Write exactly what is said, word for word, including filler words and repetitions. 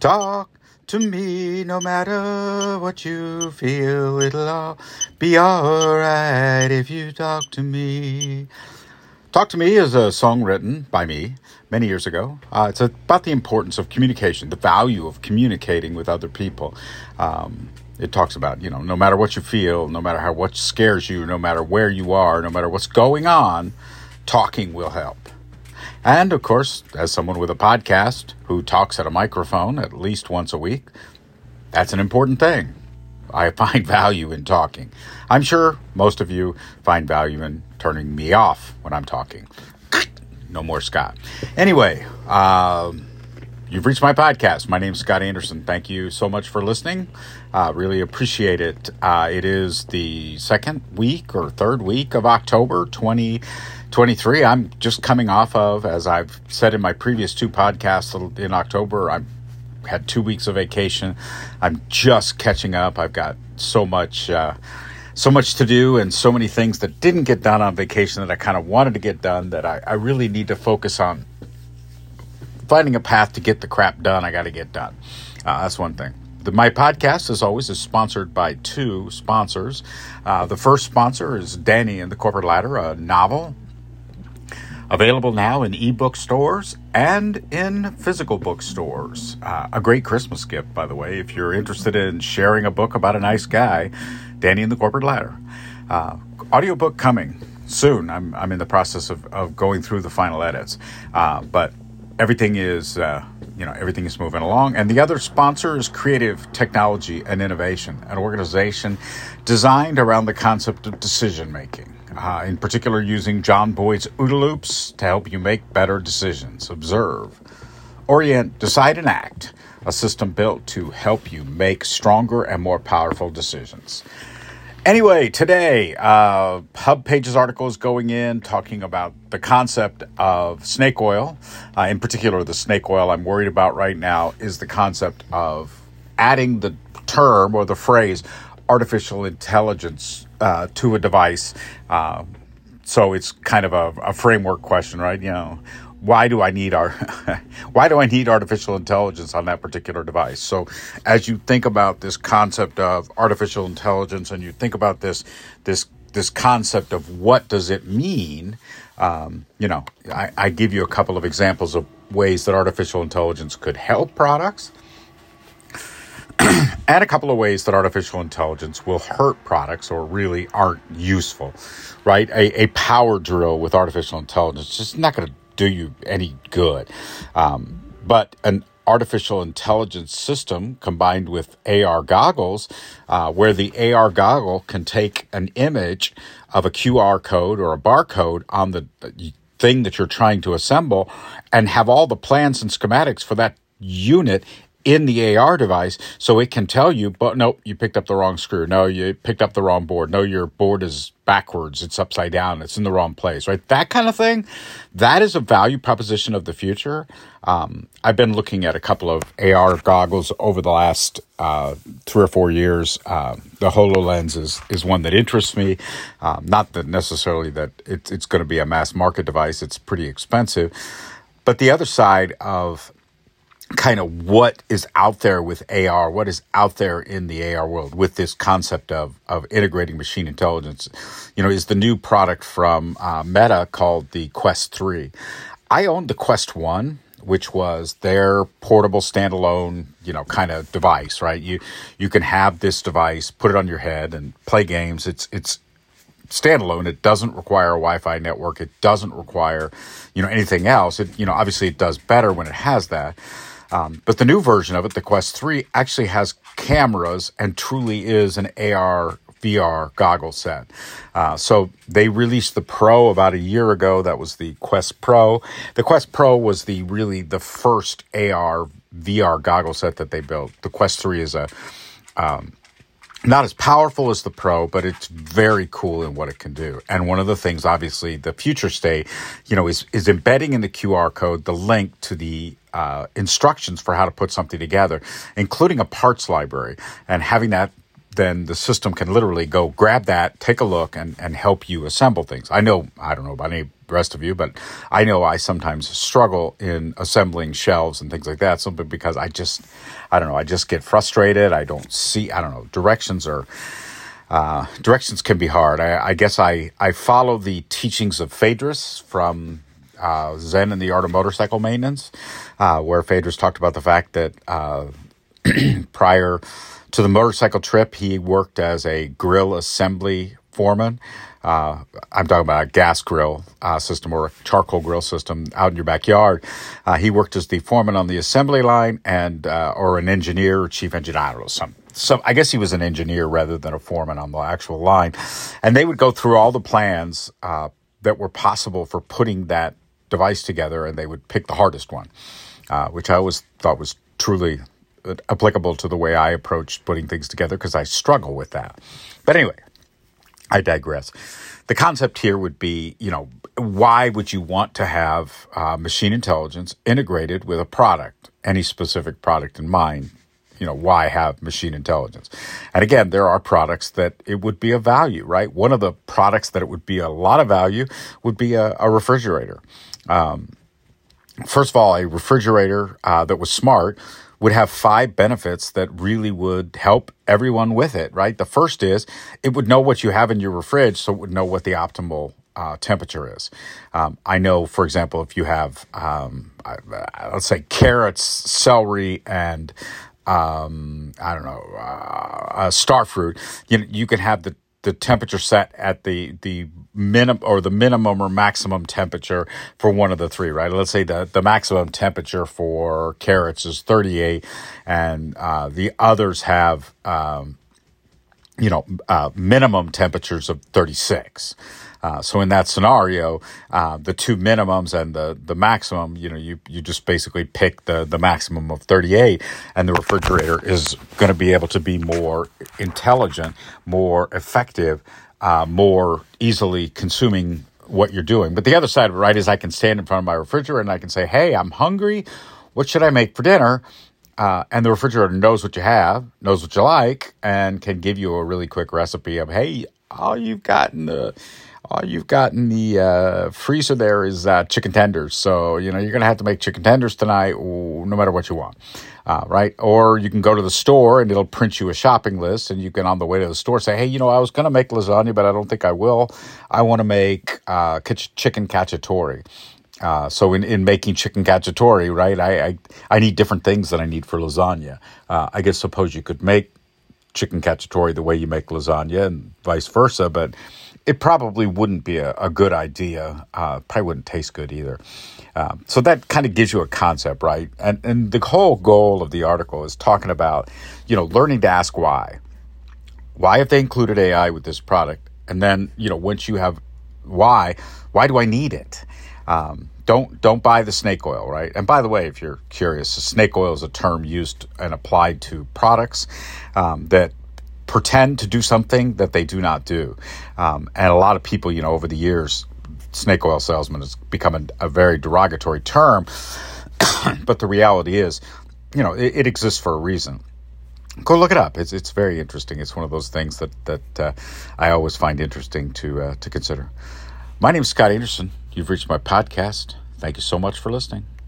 Talk to me, no matter what you feel, it'll all be alright if you talk to me. Talk to Me is a song written by me many years ago. Uh, it's about the importance of communication, the value of communicating with other people. Um, it talks about, you know, no matter what you feel, no matter how what scares you, no matter where you are, no matter what's going on, talking will help. And, of course, as someone with a podcast who talks at a microphone at least once a week, that's an important thing. I find value in talking. I'm sure most of you find value in turning me off when I'm talking. No more Scott. Anyway, um, you've reached my podcast. My name is Scott Anderson. Thank you so much for listening. Uh, really appreciate it. Uh, it is the second week or third week of October twenty twenty-three. I'm just coming off of, as I've said in my previous two podcasts in October, I've had two weeks of vacation. I'm just catching up. I've got so much, uh, so much to do and so many things that didn't get done on vacation that I kind of wanted to get done that I, I really need to focus on finding a path to get the crap done I got to get done. Uh, that's one thing. The, my podcast, as always, is sponsored by two sponsors. Uh, the first sponsor is Danny and the Corporate Ladder, a novel available now in ebook stores and in physical bookstores. Uh, a great Christmas gift, by the way, if you're interested in sharing a book about a nice guy, Danny and the Corporate Ladder. Uh, audiobook coming soon. I'm I'm in the process of, of going through the final edits, uh, but everything is uh, you know everything is moving along. And the other sponsor is Creative Technology and Innovation, an organization designed around the concept of decision making. Uh, in particular, using John Boyd's OODA Loops to help you make better decisions. Observe, orient, decide, and act. A system built to help you make stronger and more powerful decisions. Anyway, today, uh, Hubpages article is going in talking about the concept of snake oil. Uh, in particular, the snake oil I'm worried about right now is the concept of adding the term or the phrase artificial intelligence Uh, to a device. Uh, so it's kind of a, a framework question, right? You know, why do I need our, why do I need artificial intelligence on that particular device? So as you think about this concept of artificial intelligence and you think about this, this, this concept of what does it mean? Um, you know, I, I give you a couple of examples of ways that artificial intelligence could help products. And a couple of ways that artificial intelligence will hurt products or really aren't useful, right? A, a power drill with artificial intelligence is just not going to do you any good. Um, but an artificial intelligence system combined with A R goggles, uh, where the A R goggle can take an image of a Q R code or a barcode on the thing that you're trying to assemble and have all the plans and schematics for that unit in the A R device, so it can tell you, but no, you picked up the wrong screw. No, you picked up the wrong board. No, your board is backwards. It's upside down. It's in the wrong place, right? That kind of thing. That is a value proposition of the future. Um, I've been looking at a couple of A R goggles over the last uh, three or four years. Uh, the HoloLens is, is one that interests me. Um, not that necessarily that it, it's going to be a mass market device. It's pretty expensive. But the other side of kind of what is out there with A R, what is out there in the A R world with this concept of of integrating machine intelligence, you know, is the new product from uh, Meta called the Quest three. I owned the Quest one, which was their portable standalone, you know, kind of device, right? You you can have this device, put it on your head and play games. It's it's standalone. It doesn't require a Wi-Fi network. It doesn't require, you know, anything else. It, you know, obviously it does better when it has that. Um, but the new version of it, the Quest three, actually has cameras and truly is an A R, V R goggle set. Uh, so they released the Pro about a year ago. That was the Quest Pro. The Quest Pro was the really the first A R, V R goggle set that they built. The Quest three is a um, not as powerful as the Pro, but it's very cool in what it can do. And one of the things, obviously, the future state, you know, is is embedding in the Q R code the link to the Uh, instructions for how to put something together, including a parts library, and having that then the system can literally go grab that, take a look, and, and help you assemble things. I know, I don't know about any rest of you, but I know I sometimes struggle in assembling shelves and things like that, simply because I just, I don't know, I just get frustrated. I don't see, I don't know, directions are, uh, directions can be hard. I, I guess I, I follow the teachings of Phaedrus from uh, Zen and the Art of Motorcycle Maintenance, uh, where Phaedrus talked about the fact that uh, prior to the motorcycle trip, he worked as a grill assembly foreman. Uh, I'm talking about a gas grill uh, system or a charcoal grill system out in your backyard. Uh, he worked as the foreman on the assembly line, and uh, or an engineer, or chief engineer, I don't know, some, some, I guess he was an engineer rather than a foreman on the actual line. And they would go through all the plans uh, that were possible for putting that device together, and they would pick the hardest one, uh, which I always thought was truly applicable to the way I approach putting things together, because I struggle with that. But anyway, I digress. The concept here would be, you know, why would you want to have uh, machine intelligence integrated with a product, any specific product in mind? You know, why have machine intelligence? And again, there are products that it would be of value, right? One of the products that it would be a lot of value would be a, a refrigerator. Um, first of all, a refrigerator uh, that was smart would have five benefits that really would help everyone with it, right? The first is it would know what you have in your fridge, so it would know what the optimal uh, temperature is. Um, I know, for example, if you have, um, let's say, carrots, celery, and um, I don't know, uh, uh, starfruit, you know, you can have the the temperature set at the the minimum or the minimum or maximum temperature for one of the three, right? Let's say the, the maximum temperature for carrots is thirty-eight, and uh, the others have, um, you know, uh, minimum temperatures of thirty-six. Uh, so in that scenario, uh, the two minimums and the, the maximum, you know, you, you just basically pick the, the maximum of thirty-eight, and the refrigerator is going to be able to be more intelligent, more effective, uh, more easily consuming what you're doing. But the other side of it, right, is I can stand in front of my refrigerator and I can say, hey, I'm hungry. What should I make for dinner? Uh, and the refrigerator knows what you have, knows what you like, and can give you a really quick recipe of, hey, all you've got in the... All you've got in the uh, freezer there is uh, chicken tenders. So, you know, you're going to have to make chicken tenders tonight, no matter what you want, uh, right? Or you can go to the store and it'll print you a shopping list, and you can, on the way to the store, say, hey, you know, I was going to make lasagna, but I don't think I will. I want to make uh, chicken cacciatore. Uh, so in, in making chicken cacciatore, right, I, I, I need different things than I need for lasagna. Uh, I guess suppose you could make chicken cacciatore the way you make lasagna and vice versa, but it probably wouldn't be a, a good idea. Uh, probably wouldn't taste good either. Uh, so that kind of gives you a concept, right? And and the whole goal of the article is talking about, you know, learning to ask why. Why have they included A I with this product? And then, you know, once you have why, why do I need it? Um, don't don't buy the snake oil, right? And by the way, if you're curious, snake oil is a term used and applied to products um, that pretend to do something that they do not do. Um, and a lot of people, you know, over the years, snake oil salesman has become a, a very derogatory term. But the reality is, you know, it, it exists for a reason. Go look it up. It's it's very interesting. It's one of those things that, that uh, I always find interesting to, uh, to consider. My name is Scott Anderson. You've reached my podcast. Thank you so much for listening.